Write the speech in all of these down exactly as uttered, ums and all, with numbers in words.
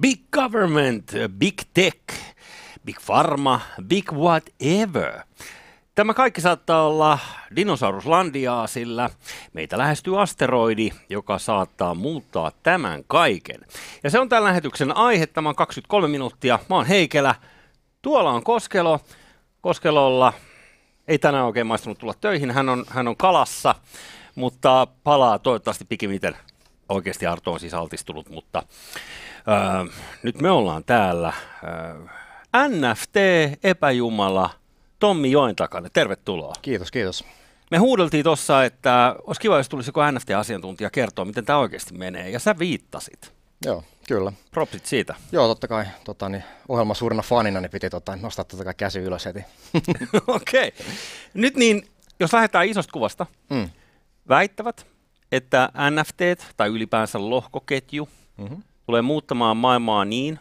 Big government, big tech, big pharma, big whatever. Tämä kaikki saattaa olla dinosauruslandiaa, sillä meitä lähestyy asteroidi, joka saattaa muuttaa tämän kaiken. Ja se on tämän lähetyksen aihe. Tämä on kaksikymmentäkolme minuuttia. Mä oon Heikelä. Tuolla on Koskelo. Koskelolla ei tänään oikein maistunut tulla töihin. Hän on, hän on kalassa, mutta palaa toivottavasti pikimiten. Oikeasti Arto on siis altistunut, mutta öö, nyt me ollaan täällä. Öö, N F T, epäjumala, Tommi Joentakana, tervetuloa. Kiitos, kiitos. Me huudeltiin tuossa, että olisi kiva, jos tulisi joku N F T-asiantuntija kertoa, miten tämä oikeasti menee, ja sä viittasit. Joo, kyllä. Propsit siitä. Joo, totta kai. Tota, niin, ohjelman suurena fanina niin piti tota, nostaa totta kai käsi ylös heti. Okei. Okay. Nyt niin, jos lähdetään isosta kuvasta, mm. väittävät, että N F T tai ylipäänsä lohkoketju mm-hmm. tulee muuttamaan maailmaa niin,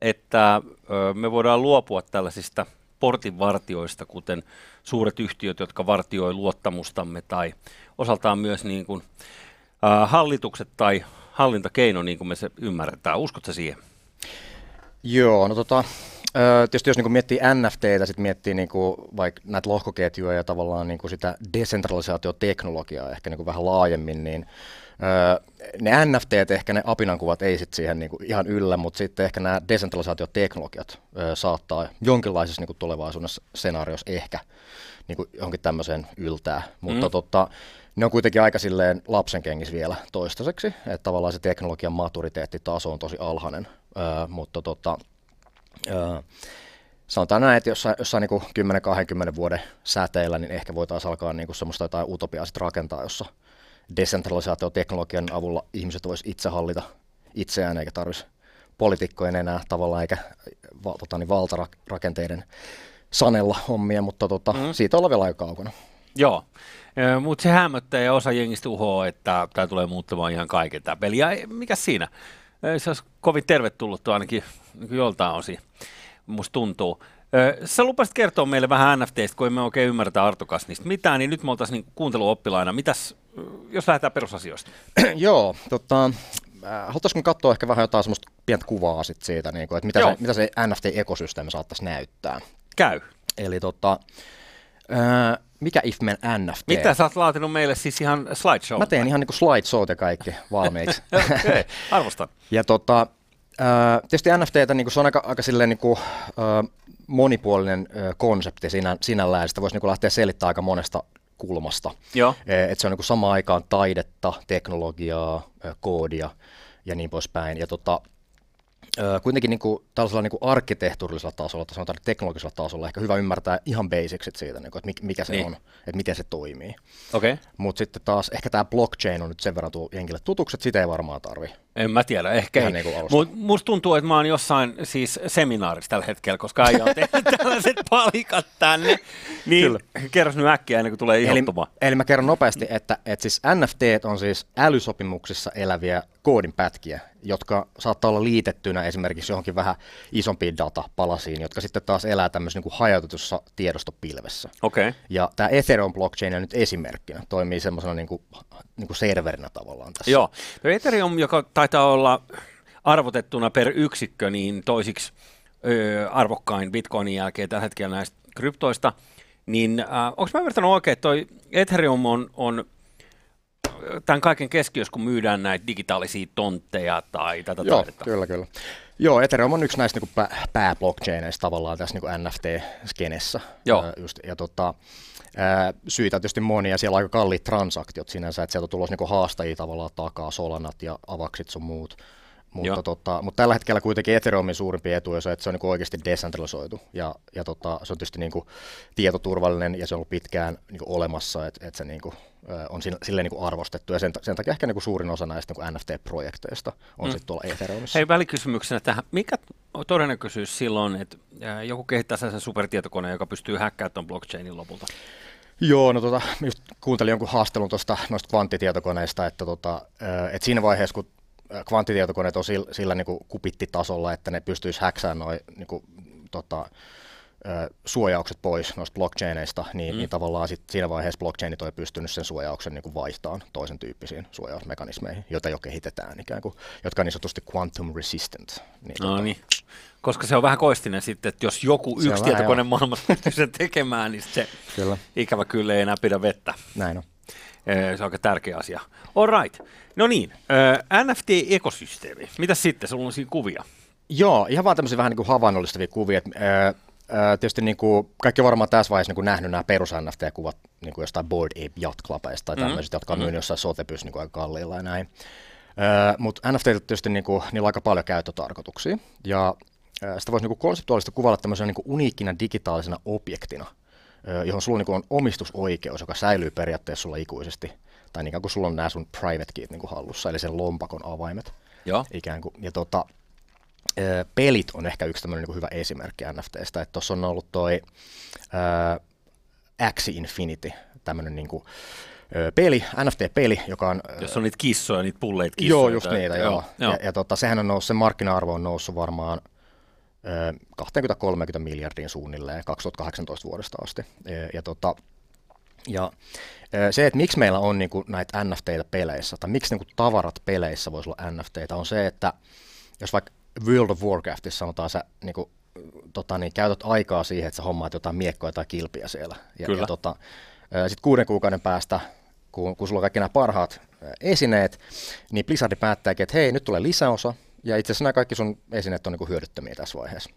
että ö, me voidaan luopua tällaisista portinvartioista, kuten suuret yhtiöt, jotka vartioi luottamustamme, tai osaltaan myös niin kuin, ö, hallitukset tai hallintakeino, niin kuin me se ymmärretään. Uskotko siihen? Joo, no tota, tietysti jos niin miettii N F T:tä, sitten miettii niin vaikka näitä lohkoketjuja ja tavallaan niin sitä desentralisaatioteknologiaa ehkä niin vähän laajemmin, niin ne N F T:t, ehkä ne apinankuvat ei sit siihen niin ihan yllä, mutta sitten ehkä nämä desentralisaatioteknologiat saattaa jonkinlaisessa niin tulevaisuudessa skenaariossa ehkä niin johonkin tämmöiseen yltää, mutta mm. totta, ne on kuitenkin aika silleen lapsenkengissä vielä toistaiseksi, että tavallaan se teknologian maturiteettitaso on tosi alhainen, öö, mutta tota, öö, sanotaan näin, että jossain, jossain niin kymmenen kaksikymmentä vuoden säteillä, niin ehkä voitaisiin alkaa niin semmoista jotain utopiaa sit rakentaa, jossa desentralisaatioteknologian avulla ihmiset voisivat itse hallita itseään, eikä tarvitsisi poliitikkojen enää tavallaan, eikä val, tota, niin valtarakenteiden sanella hommia, mutta tota, mm. siitä ollaan vielä aika kaukana. Joo, mutta se hämöttää ja osa jengistä uhoaa, että tämä tulee muuttamaan ihan kaiken tämä peli. Ja mikä siinä? Se olisi kovin tervetullut ainakin joltain osin, musta tuntuu. Sä lupasit kertoa meille vähän N F T:stä, kun emme oikein ymmärretä Artokas niistä mitään, niin nyt me oltaisiin niin kuunteluoppilaina. Mitäs, jos lähdetään perusasioista? Joo, tota, haluaisin katsoa ehkä vähän jotain semmoista pientä kuvaa sit siitä, niin kun, että mitä se, mitä se N F T-ekosysteemi saattaisi näyttää. Käy. Eli tota... Öö, mikä ihmeen N F T? Mitä sä oot laatinut meille siis ihan slideshow? Mä tein ihan niinku slideshowt ja kaikki valmiiksi. Okei, arvostan. Ja tota, äh, tietysti N F T:tä niinku, se on aika, aika silleen niinku, äh, monipuolinen äh, konsepti sinä, sinällään. Sitä voisi niinku lähteä selittämään aika monesta kulmasta. E, et se on niinku samaan aikaan taidetta, teknologiaa, äh, koodia ja niin poispäin. Ja tota, kuitenkin niin kuin, tällaisella niin kuin arkkitehtuurisella tasolla tai sanotaan teknologisella tasolla ehkä hyvä ymmärtää ihan basicsit siitä, niin kuin, että mikä se niin on, että miten se toimii. Okay. Mutta sitten taas ehkä tämä blockchain on nyt sen verran tuo henkilölle tutuksi, että sitä ei varmaan tarvitse. En mä tiedä, ehkä niin Mut, musta tuntuu, että mä oon jossain siis seminaarissa tällä hetkellä, koska aina on tehnyt tällaiset palikat tänne. Niin kerros nyt äkkiä ennen kuin tulee ihottumaan. Eli, eli mä kerron nopeasti, että, että siis N F T:t on siis älysopimuksissa eläviä koodinpätkiä, jotka saattaa olla liitettynä esimerkiksi johonkin vähän isompiin datapalasiin, jotka sitten taas elää tämmöisessä niin kuin hajautetussa tiedostopilvessä. Okay. Ja tämä Ethereum blockchain on nyt esimerkkinä, toimii semmoisena niin kuin, niin kuin serverinä tavallaan tässä. Joo, no Ethereum, joka taitaa olla arvotettuna per yksikkö, niin toisiksi ö, arvokkain Bitcoinin jälkeen tällä hetkellä näistä kryptoista, niin äh, onko mä ymmärtänyt oikein, että toi Ethereum on, on tämän kaiken keskiössä, kun myydään näitä digitaalisia tontteja tai tätä Joo, taidetta. Kyllä, kyllä. Joo, Ethereum on yksi näistä niin pääblockchaineista tavallaan tässä niin N F T-skenessä. Joo. Äh, just, ja tota, äh, syitä on tietysti monia, siellä on aika kalliit transaktiot sinänsä, että sieltä on tulossa niin haastajia tavallaan takaa, Solanat ja Avaxit sun muut. Mutta, tota, mutta tällä hetkellä kuitenkin Ethereumin suurimpi etu on se, että se on niin oikeasti decentralisoitu ja, ja tota, se on tietysti niin kuin tietoturvallinen ja se on ollut pitkään niin kuin olemassa, että et se niin kuin, on silleen niin kuin arvostettu ja sen, sen takia ehkä niin kuin suurin osa näistä niin kuin N F T-projekteista on mm. sitten tuolla Ethereumissa. Hei, välikysymyksenä tähän, mikä todennäköisyys silloin, että joku kehittää sen supertietokoneen, joka pystyy häkkäämään tuon blockchainin lopulta? Joo, no tota, just kuuntelin jonkun haastelun tuosta noista kvanttitietokoneista, että, tota, että siinä vaiheessa, kun kvanttitietokoneet on sillä, sillä niin kuin kubittitasolla, että ne pystyisi häksään noin niin kuin, tota, suojaukset pois noista blockchaineista, niin, mm. niin tavallaan sit siinä vaiheessa blockchainit on pystynyt sen suojauksen niin kuin vaihtamaan toisen tyyppisiin suojausmekanismeihin, joita jo kehitetään ikään kuin, jotka on niin sanotusti quantum resistant. Niin, no tota... niin, koska se on vähän koistinen sitten, että jos joku se yksi tietokone maailmassa pystyy sen tekemään, niin se kyllä. ikävä kyllä ei enää pidä vettä. Näin on. Se on aika tärkeä asia. All right. No niin, N F T-ekosysteemi. Mitäs sitten? Sulla on siinä kuvia. Joo, ihan vaan tämmöisiä vähän niin kuin havainnollistavia kuvia. Uh, tietysti niin kuin, kaikki on varmaan tässä vaiheessa niin nähnyt nämä perus N F T-kuvat niin kuin jostain Board Ape Yacht Clubista tai tämmöisistä, mm-hmm. jotka on myynyt jossain sotepyssä niin aika kalliilla ja näin. Uh, mutta N F T:llä tietysti niin kuin, niillä on aika paljon käyttötarkoituksia ja uh, sitä voisi niin konseptuaalisesti kuvailla tämmöisenä niin uniikkina digitaalisena objektina, uh, johon sulla niin on omistusoikeus, joka säilyy periaatteessa sulla ikuisesti. Tai niin kuin sulla on nämä sun private keyt niin hallussa, eli sen lompakon avaimet. Joo. Ikään kuin. Ja tota, pelit on ehkä yksi tämmöinen niin kuin hyvä esimerkki N F T:stä, että tuossa on ollut toi ää, Axie Infinity, tämmöinen niin kuin, ää, peli, N F T-peli, joka on... Jos on niitä kissoja, niitä pulleita kissoja. Joo, just tai... niitä, joo. joo. joo. Ja, ja tota, sehän on noussut, sen markkina-arvo on noussut varmaan kaksikymmentä kolmekymmentä miljardiin suunnilleen kaksituhattakahdeksantoista vuodesta asti. Ja, ja tota... Ja se, että miksi meillä on niin kuin näitä N F T:itä peleissä, tai miksi niin kuin tavarat peleissä voisi olla N F T:itä, on se, että jos vaikka World of Warcraftissa sanotaan, sä niin kuin, tota, niin, käytät aikaa siihen, että sä hommaat jotain miekkoja tai kilpiä siellä. Ja, ja tota, sitten kuuden kuukauden päästä, kun, kun sulla on kaikki nämä parhaat esineet, niin Blizzard päättääkin, että hei, nyt tulee lisäosa, ja itse asiassa nämä kaikki sun esineet on niin kuin hyödyttömiä tässä vaiheessa.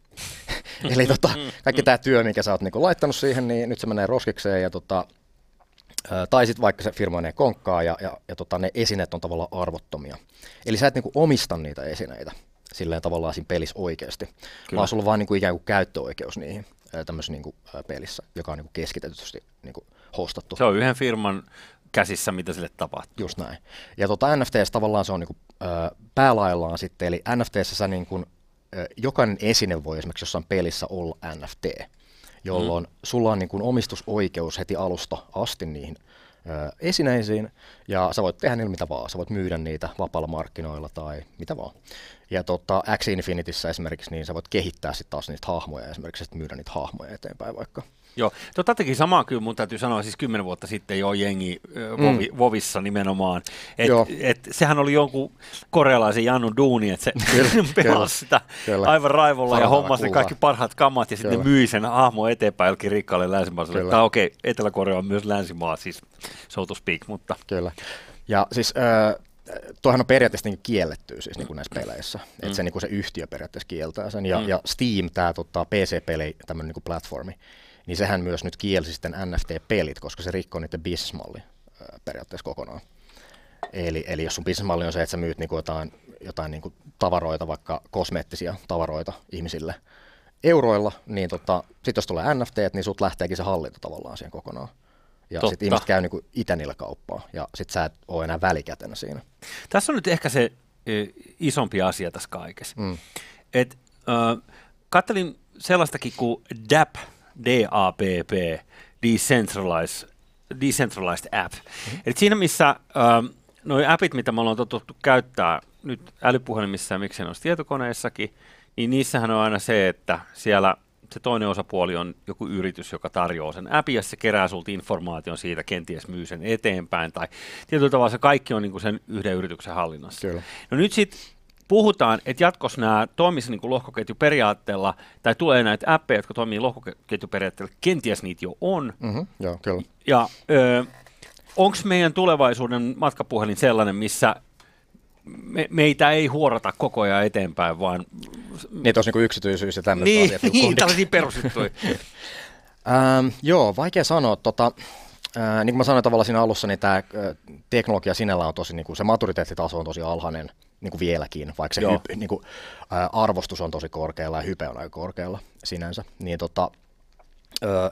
Eli tota, kaikki tämä työ, minkä sä oot niin kuin laittanut siihen, niin nyt se menee roskikseen, ja tota, tai sitten vaikka se firma menee konkkaan ja, ja, ja tota, ne esineet on tavallaan arvottomia. Eli sä et niinku omista niitä esineitä silleen tavallaan siinä pelissä oikeasti, Kyllä. vaan sulla on vaan niinku ikään kuin käyttöoikeus niihin tämmöisessä niinku pelissä, joka on niinku keskitetysti niinku hostattu. Se on yhden firman käsissä, mitä sille tapahtuu. Just näin. Ja tota, N F T:ssä tavallaan se on niinku, päälaillaan sitten, eli N F T:ssä sä niinku, jokainen esine voi esimerkiksi jossain pelissä olla N F T. Jolloin mm. sulla on niin kuin omistusoikeus heti alusta asti niihin ö, esineisiin, ja sä voit tehdä niillä mitä vaan, sä voit myydä niitä vapaalla markkinoilla tai mitä vaan. Ja tota, Axie Infinityssä esimerkiksi, niin sä voit kehittää sitten taas niitä hahmoja, esimerkiksi sit myydä niitä hahmoja eteenpäin vaikka. Joo, tota teki samaa kyllä, mun täytyy sanoa, siis kymmenen vuotta sitten jo jengi vovi, mm. Vovissa nimenomaan, että et, sehän oli jonkun korealaisen Jannun duuni, että se pelasi sitä kyllä. aivan raivolla Parhaana ja hommasi ne kaikki parhaat kammat ja sitten ne myi sen hahmo eteenpäin jollekin rikkaalle länsimaiselle. Tai okei, okay, Etelä-Korea on myös länsimaa, siis so to speak, mutta... Kyllä, ja siis... Äh... Tuohan on periaatteessa niin kiellettyä siis niin kuin näissä peleissä, mm. että se, niin kuin se yhtiö periaatteessa kieltää sen, ja, mm. ja Steam, tämä tota, P C-peli, tämmöinen niin kuin platformi, niin sehän myös nyt kielsi sitten N F T-pelit, koska se rikkoo niiden businessmalli periaatteessa kokonaan. Eli, eli jos sun businessmalli on se, että sä myyt niin kuin jotain, jotain niin kuin tavaroita, vaikka kosmeettisia tavaroita ihmisille euroilla, niin tota, sitten jos tulee N F T, niin sut lähteekin se hallinta tavallaan siihen kokonaan. Ja sitten ihmiset käy niinku itä niillä kauppaa, ja sitten sä et ole enää välikätenä siinä. Tässä on nyt ehkä se e, isompi asia tässä kaikessa. Mm. Et, äh, kattelin sellaistakin kuin D A P, D A P P, Decentralized, Decentralized App. Mm-hmm. Eli siinä missä äh, noi appit, mitä me ollaan totuttu käyttää nyt älypuhelimissa ja miksei noissa tietokoneissakin, niin niissähän on aina se, että siellä... Se toinen osapuoli on joku yritys, joka tarjoaa sen appin, ja se kerää sulta informaation siitä, kenties myy sen eteenpäin, tai tietyllä tavalla se kaikki on niinku sen yhden yrityksen hallinnassa. Kyllä. No nyt sitten puhutaan, että jatkossa nämä toimisi niinku lohkoketjuperiaatteella, tai tulee näitä appeja, jotka toimii lohkoketjuperiaatteella, kenties niitä jo on. Mm-hmm. Joo, kyllä. Ja onko meidän tulevaisuuden matkapuhelin sellainen, missä Me, meitä ei huorata koko ajan eteenpäin, vaan... Niin, tuossa niin yksityisyys ja tämmöiset niin, asiat. Niin, tällaisia perusjuttuja. ähm, joo, vaikea sanoa. Tota, äh, niin kuin mä sanoin tavallaan siinä alussa, niin tämä äh, teknologia sinällä on tosi, niin kuin, se maturiteettitaso on tosi alhainen niin kuin vieläkin, vaikka se hyp, niin kuin, äh, arvostus on tosi korkealla ja hype on aika korkealla sinänsä. Niin, tota, äh,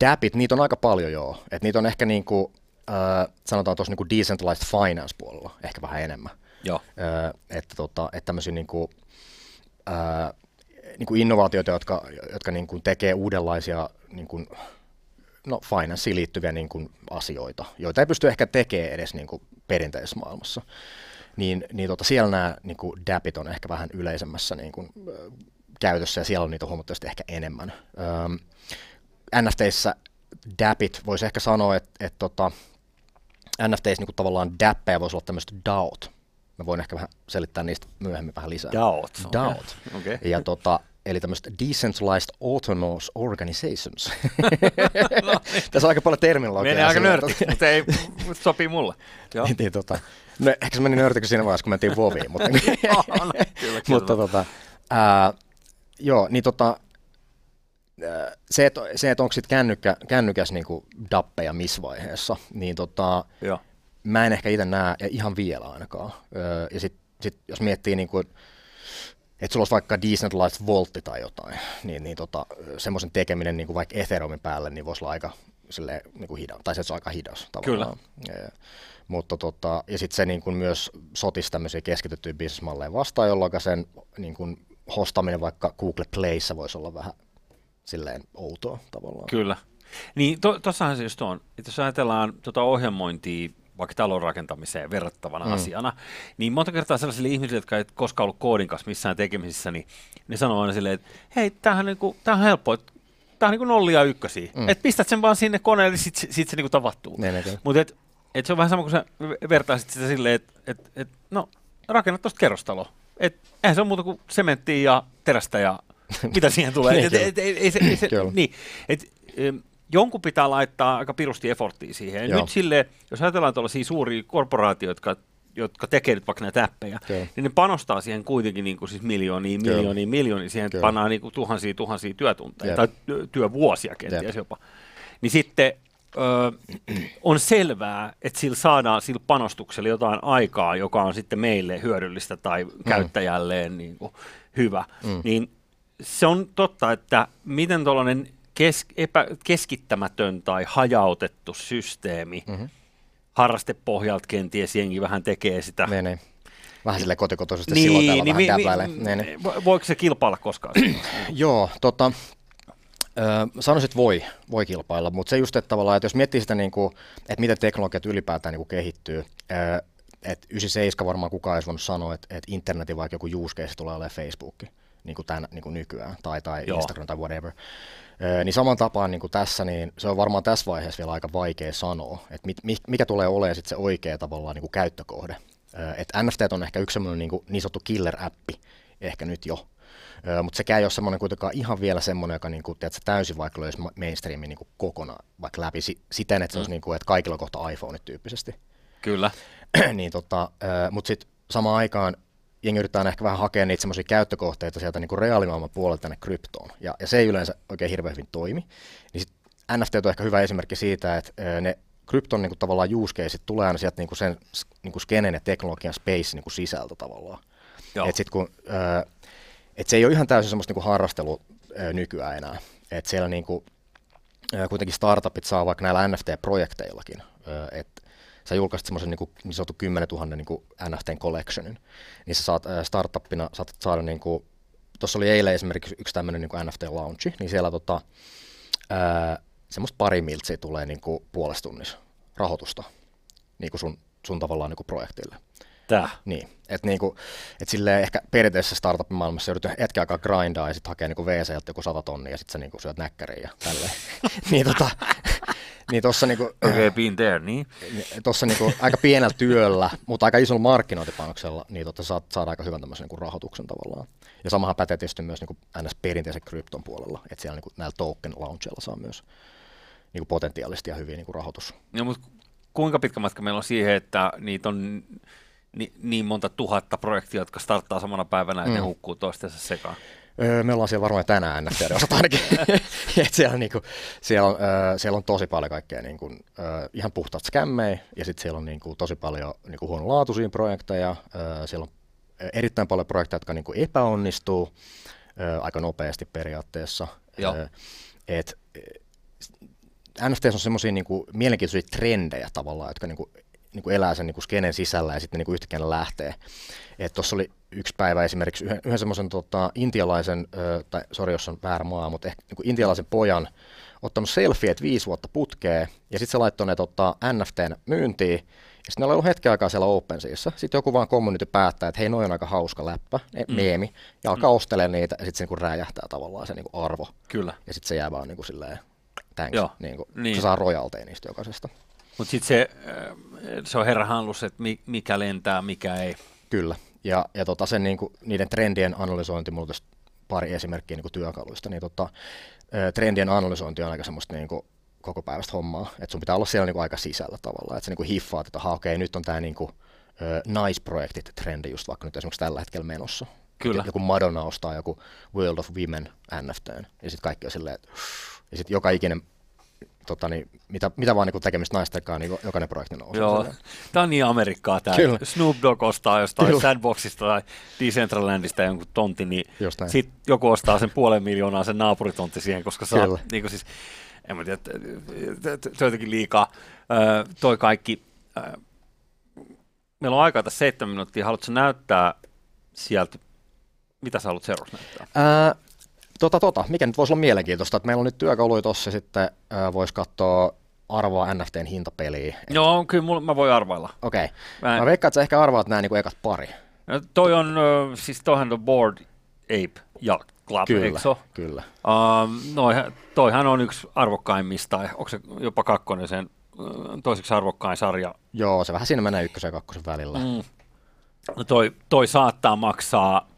däpit, niitä on aika paljon joo. Et niitä on ehkä, niin kuin, äh, sanotaan tuossa niin decentralized finance puolella ehkä vähän enemmän. Joo. Että, tota, että tämmöisiä niinku, ää, niinku innovaatioita, jotka, jotka niinku tekee uudenlaisia niinku, no, finanssiin liittyviä niinku asioita, joita ei pysty ehkä tekemään edes niinku perinteisessä maailmassa, niin, niin tota, siellä nämä niinku däpit on ehkä vähän yleisemmässä niinku, käytössä, ja siellä on niitä huomattavasti ehkä enemmän. Ähm, N F T:issä däpit, voisi ehkä sanoa, että et, tota, N F T:issä niinku tavallaan däppejä voisi olla tämmöiset DAOt. Mä voin ehkä vähän selittää niistä myöhemmin vähän lisää. DAOt. DAOt. Okay. Ja tota, eli tämmöiset Decentralized Autonomous Organizations. No, tässä on aika paljon terminologiaa. Menee aika nörtiksi, mutta ei sopii mulle. Niin, tota, no, ehkä se meni nörtiksi siinä vaiheessa, kun mentiin Voviin. Mutta, no, kyllä, mutta tota, ää, joo, niin tota, se, että et onko sitten kännykkä, kännykäs niinku dappeja missä vaiheessa, niin tota, joo. Mä en ehkä itse näe ihan vielä ainakaan. Ja sitten sit, jos miettii, niinku, että sulla olisi vaikka decentralized voltti tai jotain, niin, niin tota, semmoisen tekeminen niinku vaikka Ethereumin päälle niin voisi olla aika silleen, niinku hidas, tai se on aika hidas tavallaan. Kyllä. Ja, mutta tota, ja sitten se niinku myös sotisi tämmöisiä keskitettyjä bisnesmalleja vastaan, jolloin sen niinku hostaminen vaikka Google Playssa voisi olla vähän silleen outoa tavallaan. Kyllä. Niin to, tossahan se just on, että jos ajatellaan tota ohjelmointia, vaikka talon rakentamiseen verrattavana mm. asiana, niin monta kertaa sellaisille ihmisille, jotka ei koskaan ollut koodin kanssa missään tekemisissä, niin ne sanoo aina silleen, että hei, tämähän on, niinku, tämähän on helppoa, tämähän on niinku nollia ykkösiä, mm. että pistät sen vaan sinne koneelle, niin sitten sit, sit se niinku tapahtuu. Mutta et, et se on vähän sama kuin sä vertaisit sitä silleen, että et, et, no, rakennat tuosta kerrostaloa, että eihän se ole muuta kuin sementtiä ja terästä ja mitä siihen tulee. et, et, et, ei se, ei se, niin, et, um, jonkun pitää laittaa aika pirusti efforttia siihen. Nyt sille, jos ajatellaan tuollaisia suuria korporaatioita, jotka, jotka tekevät vaikka näitä appeja, okay. niin ne panostaa siihen kuitenkin niin kuin siis miljoonia, miljoonia, miljoonia. Siihen okay. pannaan niin kuin tuhansia, tuhansia työtunteja yep. tai työvuosia kenties yep. jopa. Niin sitten ö, on selvää, että sillä saadaan sillä panostuksella jotain aikaa, joka on sitten meille hyödyllistä tai mm. käyttäjälleen niin kuin hyvä. Mm. Niin se on totta, että miten tuollainen Kes, epä, keskittämätön tai hajautettu systeemi. Mm-hmm. Harrastepohjalta kenties jengi vähän tekee sitä. Ne, ne. Vähän silleen kotikotoisesti niin, silloin täällä niin, vähän täpläilee. Niin, niin. Voiko se kilpailla koskaan? Joo, tota, ö, sanoisin, että voi, voi kilpailla, mutta se just, että tavallaan, että jos miettii sitä, niin kuin, että miten teknologiat ylipäätään niin kuin kehittyy, ö, että yhdeksänkymmentäseitsemän varmaan kukaan ei voinut sanoa, että, että internetin vaikka joku use case tulee olemaan Facebookki, niin kuin, tämän, niin kuin nykyään, tai, tai Instagram tai whatever. Niin saman tapaan niin kuin tässä, niin se on varmaan tässä vaiheessa vielä aika vaikea sanoa, että mit, mikä tulee olemaan sit se oikea tavallaan niin kuin käyttökohde. Että N F T:t on ehkä yksi semmoinen niin, niin sanottu killer-appi, ehkä nyt jo, mutta sekään ei ole semmoinen kuitenkaan ihan vielä semmoinen, joka niin kuin, tiedätkö, täysin vaikka löisi mainstreamin niin kuin kokonaan vaikka läpi siten, että se mm. olisi niin kuin, että kaikilla on kohta iPhone tyyppisesti. Kyllä. niin, tota, mutta sitten samaan aikaan jengi yritetään ehkä vähän hakea niitä semmoisia käyttökohteita sieltä niin kuin reaalimaailman puolelta tänne kryptoon, ja, ja se ei yleensä oikein hirveän hyvin toimi. Niin sit N F T on ehkä hyvä esimerkki siitä, että ne krypton niin kuin tavallaan use caseit tulee aina sieltä niin kuin sen niin kuin skenen ja teknologian space niin kuin sisältä tavallaan. Et sit kun, et se ei ole ihan täysin semmoista niin kuin harrastelu nykyään enää. Et siellä niin kuin, kuitenkin startupit saa vaikka näillä N F T-projekteillakin. Et sä julkaisit semmoisen niin, niin sanottu kymmenentuhatta niin N F T:n collectionin, niin sä saat ää, startuppina saatat saada, niin kuin, tuossa oli eilen esimerkiksi yksi tämmöinen niin N F T-launchi, niin siellä tota, ää, semmoista pari miltsiä tulee niin puolesta tunnissa rahoitusta niin sun, sun tavallaan niin projektille. Tää? Niin, että niin et ehkä perinteisessä startupin maailmassa yritetään hetken aikaa grindaa ja sitten hakee niin V C:ltä joku sata tonnia ja sitten sä niin syöt näkkäriin ja tälleen. niin tota... Niin tossa niinku okay, been there, niin. Tossa niinku aika pienellä työllä, mutta aika isolla markkinointipanoksella, niin totta saat saada aika hyvän tämmöisen niinku rahoituksen tavallaan. Ja samahan pätee tietysti myös niinku N S perinteisen krypton puolella, että siellä niinku näillä token launchilla saa myös niinku potentiaalisesti ja hyviä niinku rahoitus. No mut kuinka pitkä matka meillä on siihen, että niitä on ni, niin monta tuhatta projektia, jotka starttaa samana päivänä ja mm. ne hukkuu toistensa sekaan? Me ollaan siellä varmaan tänään N F T:n osalta ainakin, että siellä, niinku, siellä, on, ö, siellä on tosi paljon kaikkea niinku, ö, ihan puhtaat skämmejä, ja sitten siellä on niinku, tosi paljon niinku, huonolaatuisia projekteja, ö, siellä on erittäin paljon projekteja, jotka niinku, epäonnistuu ö, aika nopeasti periaatteessa. Ö, et, N F T:s on semmoisia niinku, mielenkiintoisia trendejä tavallaan, jotka niinku, niinku, elää sen niinku, skenen sisällä ja sitten niinku, yhtäkkiä lähtee. Tuossa oli yksi päivä esimerkiksi yhden, yhden semmoisen tota, intialaisen, ö, tai sori jos on väärä maa, mutta ehkä niin kuin intialaisen pojan ottanut selfieet viisi vuotta putkeen, ja sitten se laittoi ne tota, N F T:n myyntiin, Sitten ne on ollut hetken aikaa siellä OpenSeassa. Sitten joku vaan community päättää, että hei, noi on aika hauska läppä, mm. meemi, ja alkaa mm. ostelemaan niitä, ja sitten se niinku räjähtää tavallaan se niinku arvo. Kyllä. Ja sitten se jää vaan niinku silleen, thanks, niinku, niin. Se saa rojalteja niistä jokaisesta. Mutta sitten se, se on herra hallus, että mikä lentää, mikä ei. Kyllä, ja, ja tota sen niinku, niiden trendien analysointi, mulla on pari esimerkkiä niinku työkaluista, niin tota, trendien analysointi on aika semmoista niinku, koko päivästä hommaa, että sun pitää olla siellä niinku aika sisällä tavallaan, että sä niinku hiffaat, että okei, okay, nyt on tää niinku, naisprojektit trendi just vaikka nyt esimerkiksi tällä hetkellä menossa. Kyllä. Joku Madonna ostaa joku World of Women N F T:n, ja sitten kaikki on silleen, että ja sitten joka ikinen, tota niin, mitä, mitä vaan niinku tekemistä naistenkaan, niin jokainen projekti nousee. Joo, tää on niin Amerikkaa tää. Kyllä. Snoop Dogg ostaa jostain Kyllä. Sandboxista tai Decentralandista jonkun tontti, niin sit joku ostaa sen puolen miljoonaa sen naapuritontti siihen, koska saa niinku siis en mä tiedä, se on jotenkin liikaa. Öö, toi kaikki, öö, meillä on aikaa tässä seitsemän minuuttia. Haluatko näyttää sieltä, mitä sä haluat seuraavaksi näyttää? Öö, tota, tota, mikä nyt voisi olla mielenkiintoista, että meillä on nyt työkaluja tuossa, sitten öö, voisi katsoa arvoa N F T:n hintapeliä. Et... Joo, kyllä mulla, mä voin arvailla. Okei. Okay. Mä, en... mä veikkaan, että sä ehkä arvaat nämä niin kuin ekat pari. No, toi on, öö, siis toihan on Board Ape Yacht Club, eikö se ole? Kyllä, kyllä. Um, toihan on yksi arvokkaimmista, onko se jopa kakkonen sen toiseksi arvokkain sarja? Joo, se vähän siinä menee ykkösen ja kakkosen välillä. Mm. No toi, toi saattaa maksaa,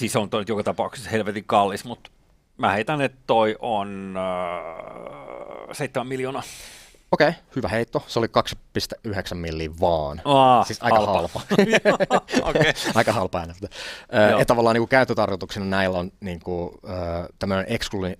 siis on toi joka tapauksessa helvetin kallis, mutta mä heitän, että toi on äh, seitsemän miljoonaa. Okei, hyvä heitto. Se oli kaksi pilkku yhdeksän milliä vaan. Aa, siis aika halpa. halpa. Okay. Aika halpa aina. Ja tavallaan niin kuin käyttötarkoituksena näillä on niin kuin, tämmöinen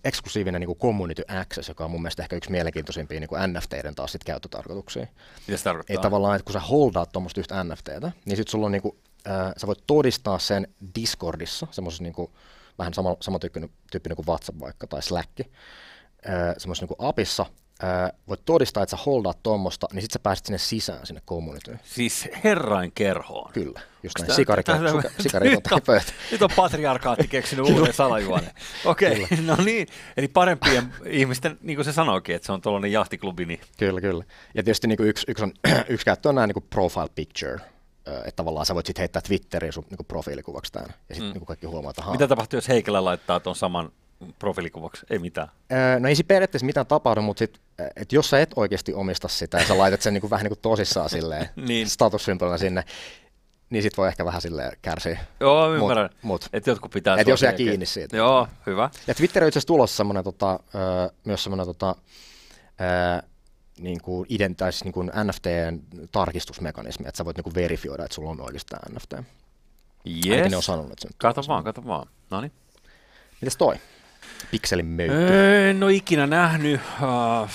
eksklusiivinen niin kuin community access, joka on mun mielestä ehkä yksi mielenkiintoisimpia niin kuin N F T:iden taas sit käyttötarkoituksia. Mitä se tarkoittaa? Että tavallaan, että kun sä holdaat tuommoista yhtä N F T:tä, niin sit sulla on niin kuin, äh, sä voit todistaa sen Discordissa, semmoisessa niin kuin, vähän sama, sama tyyppinen, tyyppinen kuin WhatsApp vaikka tai Slack, äh, semmoisessa niin kuin apissa, Äh, voit todistaa, että sä holdaat tuommoista, niin sit sä pääset sinne sisään, sinne kommunityyn. Siis herrain kerhoon. Kyllä, just näin. Sikarikotaan pöytä. Nyt on patriarkaatti keksinyt uuden salajuonen. Okei, okay. No niin. Eli parempien ihmisten, niin kuin se sanoikin, että se on tuollainen jahtiklubi. Niin... Kyllä, kyllä. Ja tietysti niin kuin yksi, yksi, on, yksi käyttö on nämä niin kuin profile picture. Että tavallaan sä voit sit heittää Twitteriin sun niin kuin profiilikuvaksi tämän. Ja sitten mm. niin kuin kaikki huomaa, että haa. Mitä tapahtuu, jos Heikelä laittaa tuon saman profiilikuvaksi? Ei mitään. Öö, no ei siinä periaatteessa mitään tapahdu, mutta sit, et jos sä et oikeasti omista sitä ja sä laitat sen niinku, vähän niin kuin tosissaan silleen, niin. Statussymbolina sinne, niin sit voi ehkä vähän silleen kärsiä. Joo, ymmärrän. Että jotkut pitää et jos jää kiinni siitä. Joo, hyvä. Ja Twitter on itse asiassa tulossa semmoinen, tota, myös semmoinen tota, niin kuin identais, niin kuin N F T-tarkistusmekanismi, että sä voit niin kuin verifioida, että sulla on oikeastaan N F T. Yes. Ainakin ne on sanonut sen. Kato vaan, kato vaan. Noniin. Mitäs toi? Pikselin möytty. En ole ikinä nähnyt. Uh,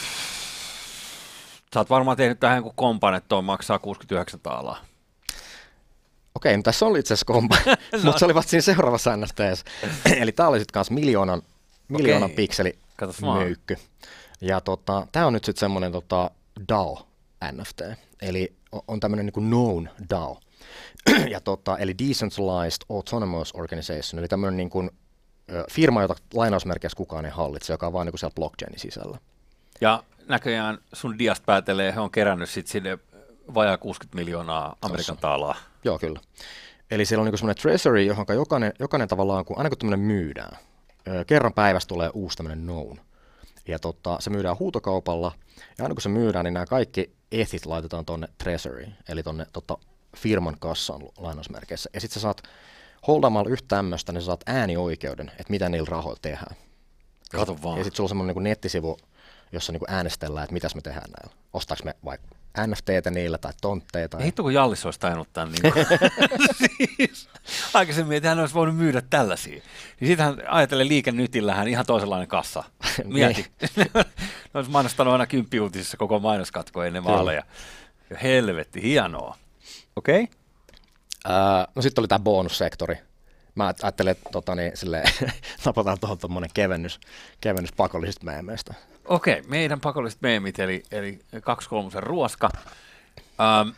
sä oot varmaan tehnyt tähän, kun kompan, että toi maksaa kuusikymmentäyhdeksän taalaa. Okei, no tässä oli itse asiassa kompan, no. Mutta se oli vasta siinä seuraavassa N F T:ssä. Eli tää oli sitten kanssa miljoonan, miljoonan pikseli möykky. Ja tota, tää on nyt sitten semmonen tota, D A O N F T, eli on tämmönen niinku known D A O. Ja tota, eli Decentralized Autonomous Organization, eli tämmönen niinku firma, jota lainausmerkeissä kukaan ei hallitse, joka on vaan niin kuin siellä blockchainin sisällä. Ja näköjään sun diasta päätelee, he on kerännyt sit sinne vajaa kuusikymmentä miljoonaa Amerikan taalaa. Joo, kyllä. Eli siellä on niin semmoinen treasury, johon jokainen, jokainen tavallaan, kun, aina kun tämmöinen myydään, kerran päivässä tulee uusi tämmöinen known. Ja tota, se myydään huutokaupalla, ja aina kun se myydään, niin nämä kaikki ethit laitetaan tonne treasury, eli tonne tota, firman kassaan lainausmerkeissä. Ja sitten sä saat holdaamalla yhtä tämmöistä, niin sä saat äänioikeuden, että mitä niillä rahoilla tehdään. Kato vaan. Ja sitten sulla on semmoinen niin nettisivu, jossa niin äänestellään, että mitäs me tehdään näillä. Ostaanko me vaikka N F T:tä niillä tai tontteita? Ei hitto, kun Jallis olisi tainnut tämän. Niin siis, aikaisemmin, että hän olisi voinut myydä tällaisia. Niin siitähän ajatellen liikennytillähän ihan toisenlainen kassa. Mieti. Ne olisi mainostanut aina kymppiuutisissa koko mainoskatko ennen vaaleja. Helvetti, hienoa. Okei. Okay. Uh, no sitten oli tämä bonussektori. Mä ajattelin, että tota, niin, silleen, napataan tuohon tuommoinen kevennys, kevennys pakollisista meemeistä. Okei, okay, meidän pakolliset meemit, eli, eli kaksi kolmosen ruoska. Uh,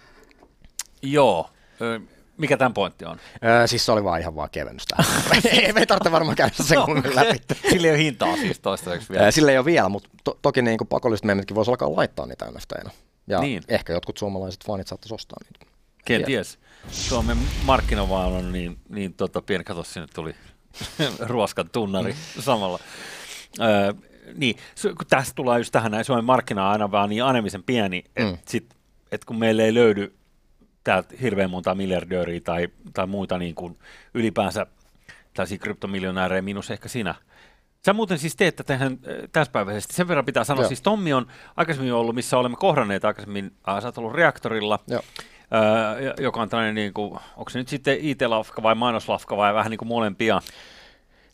joo, uh, mikä tämän pointti on? Uh, siis se oli vaan ihan vaan kevennys tähän. ei, ei tarvitse varmaan käydä sen no, kummin läpi. Sillä ei ole hintaa siis toistaiseksi vielä. Uh, sillä ei ole vielä, mutta to- toki niin, pakolliset meemitkin voisi alkaa laittaa niitä N F T:inä. Ja niin. Ehkä jotkut suomalaiset fanit saattaisi ostaa niitä. Kenties. Suomen markkinoilla on niin, niin tota, pieni katos, sinne tuli ruoskan tunnari samalla. Öö, niin, kun tässä tulee just tähän näin, Suomen markkina on aina vaan niin anemisen pieni, että mm. et kun meillä ei löydy täältä hirveän monta miljardööriä tai, tai muita niin kuin ylipäänsä tällaisia kryptomiljonäärejä, minus ehkä sinä. Sä muuten siis teet tähän täyspäiväisesti. Sen verran pitää sanoa, Joo. siis Tommi on aikaisemmin ollut, missä olemme kohdanneet aikaisemmin, äh, sä oot ollut Reaktorilla, Joo. Äh, joka on tällainen, niin kuin, onko se nyt sitten I T-lafka vai mainoslafka vai vähän niin kuin molempia?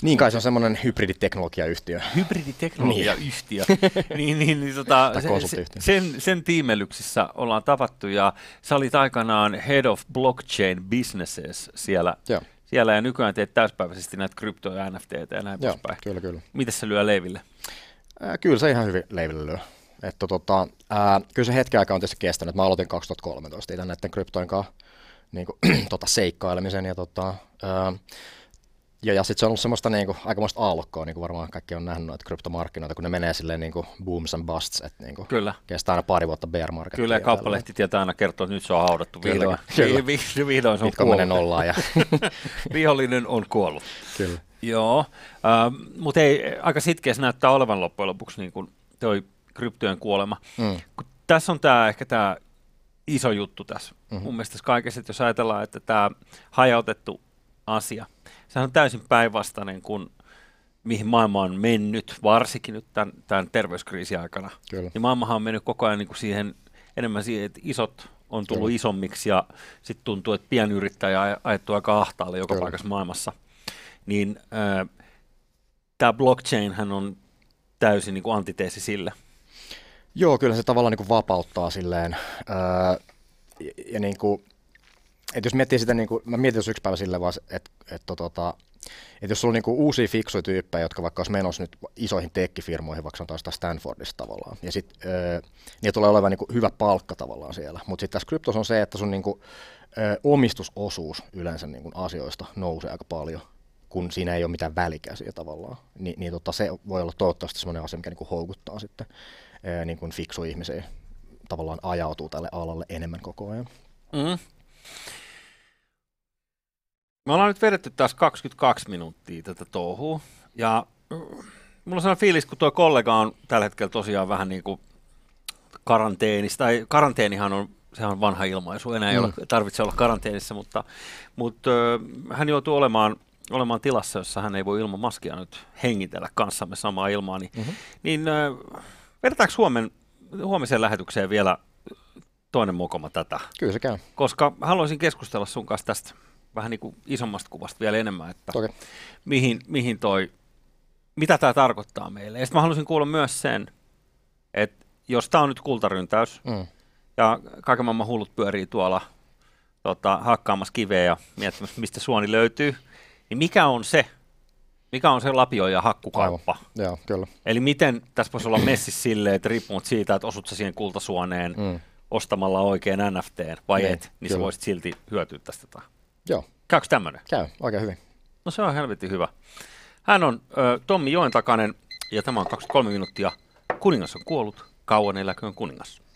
Niin kai se on semmoinen hybriditeknologiayhtiö. Hybriditeknologiayhtiö. Niin. niin, niin, niin, tota, se, sen, sen tiimelyksissä ollaan tavattu ja sä olit aikanaan Head of Blockchain Businesses siellä. Joo. Siellä ja nykyään teet täyspäiväisesti näitä krypto- ja N F T:tä ja näin poispäin. Kyllä, kyllä. Miten se lyö leiville? Äh, kyllä se ihan hyvin leiville lyö. Että, tota, äh, kyllä se hetken aikaa on tietysti kestänyt. Mä aloitin kaksituhattakolmetoista itse näiden kryptoinkaan niin tota, seikkailemisen. Ja, tota, äh, ja, ja sitten se on ollut semmoista niin aikamoista aallokkoa, niin kuin varmaan kaikki on nähnyt noita kryptomarkkinoita, kun ne menee silleen niin kuin booms and busts. Että, niin kuin, kyllä. Kestää aina pari vuotta bear markettia. Kyllä, ja kauppalehti tietää aina kertoo, että nyt se on haudattu. Kyllä, vihdoin. Kyllä. Vihdoin se on Mitko kuollut. Ollaan, ja vihollinen on kuollut. Kyllä. Joo, ähm, mutta aika sitkeä se näyttää olevan loppujen lopuksi niin kuin toi kryptojen kuolema. Mm. Tässä on tää, ehkä tämä iso juttu tässä. Mm-hmm. Mun mielestä tässä kaikessa, että jos ajatellaan, että tämä hajautettu asia, sehän on täysin päinvastainen kuin mihin maailma on mennyt, varsinkin nyt tämän, tämän terveyskriisin aikana. Kyllä. Niin maailmahan on mennyt koko ajan niin kuin siihen, enemmän siihen, että isot on tullut Kyllä. isommiksi ja sitten tuntuu, että pienyrittäjä on ajettu aika ahtaalle joka Kyllä. paikassa maailmassa. Niin äh, tämä blockchainhän on täysin niin kuin antiteesi sille. Joo, kyllä se tavallaan niin kuin vapauttaa silleen. Öö, ja, ja niin kuin, että jos miettii sitä, niin kuin, mä mietin jos yksi päivä silleen vaan, että et, tota, et jos sulla on niin kuin uusia fiksuja tyyppejä, jotka vaikka olisi menossa nyt isoihin tekkifirmoihin, vaikka sanotaan sitä Stanfordissa tavallaan, ja sitten öö, niillä tulee olemaan niin kuin hyvä palkka tavallaan siellä. Mutta sitten tässä kryptos on se, että sun niin kuin, öö, omistusosuus yleensä niin kuin asioista nousee aika paljon, kun siinä ei ole mitään välikäsiä tavallaan. Ni, niin tota, se voi olla toivottavasti sellainen asia, mikä niin kuin houkuttaa sitten. Niin kuin fiksu ihmisiä tavallaan ajautuu tälle alalle enemmän koko ajan. Mm. Me ollaan nyt vedetty taas kaksikymmentäkaksi minuuttia tätä touhua. Ja mulla on sellainen fiilis, kun tuo kollega on tällä hetkellä tosiaan vähän niin kuin karanteenissa. Tai karanteenihan on, sehän on vanha ilmaisu, enää ei mm. ole, tarvitse olla karanteenissa, mutta, mutta hän joutuu olemaan... olemaan tilassa, jossa hän ei voi ilman maskia nyt hengitellä kanssamme samaa ilmaa, niin, mm-hmm. niin äh, vedetäänkö Suomen, huomiseen lähetykseen vielä toinen mokoma tätä? Kyllä se käy. Koska haluaisin keskustella sun kanssa tästä vähän niin kuin isommasta kuvasta vielä enemmän, että okay. mihin, mihin toi, mitä tämä tarkoittaa meille. Ja sitten mä haluaisin kuulla myös sen, että jos tämä on nyt kultaryntäys mm. ja kaiken maailman hullut pyörii tuolla tota, hakkaamassa kiveä ja miettimässä, mistä suoni löytyy, niin mikä on se, mikä on se lapio- ja hakkukauppa? Joo, kyllä. Eli miten tässä voisi olla messis silleen, että riippuen siitä, että osut sä siihen kultasuoneen mm. ostamalla oikein N F T:n vai niin, et, niin kyllä. sä voisit silti hyötyä tästä. Jotain. Joo. Käykö tämmöinen? Käy, oikein hyvin. No se on helvetin hyvä. Hän on ö, Tommi Joentakanen ja tämä on kaksikymmentäkolme minuuttia. Kuningas on kuollut, kauan eläköön kuningas.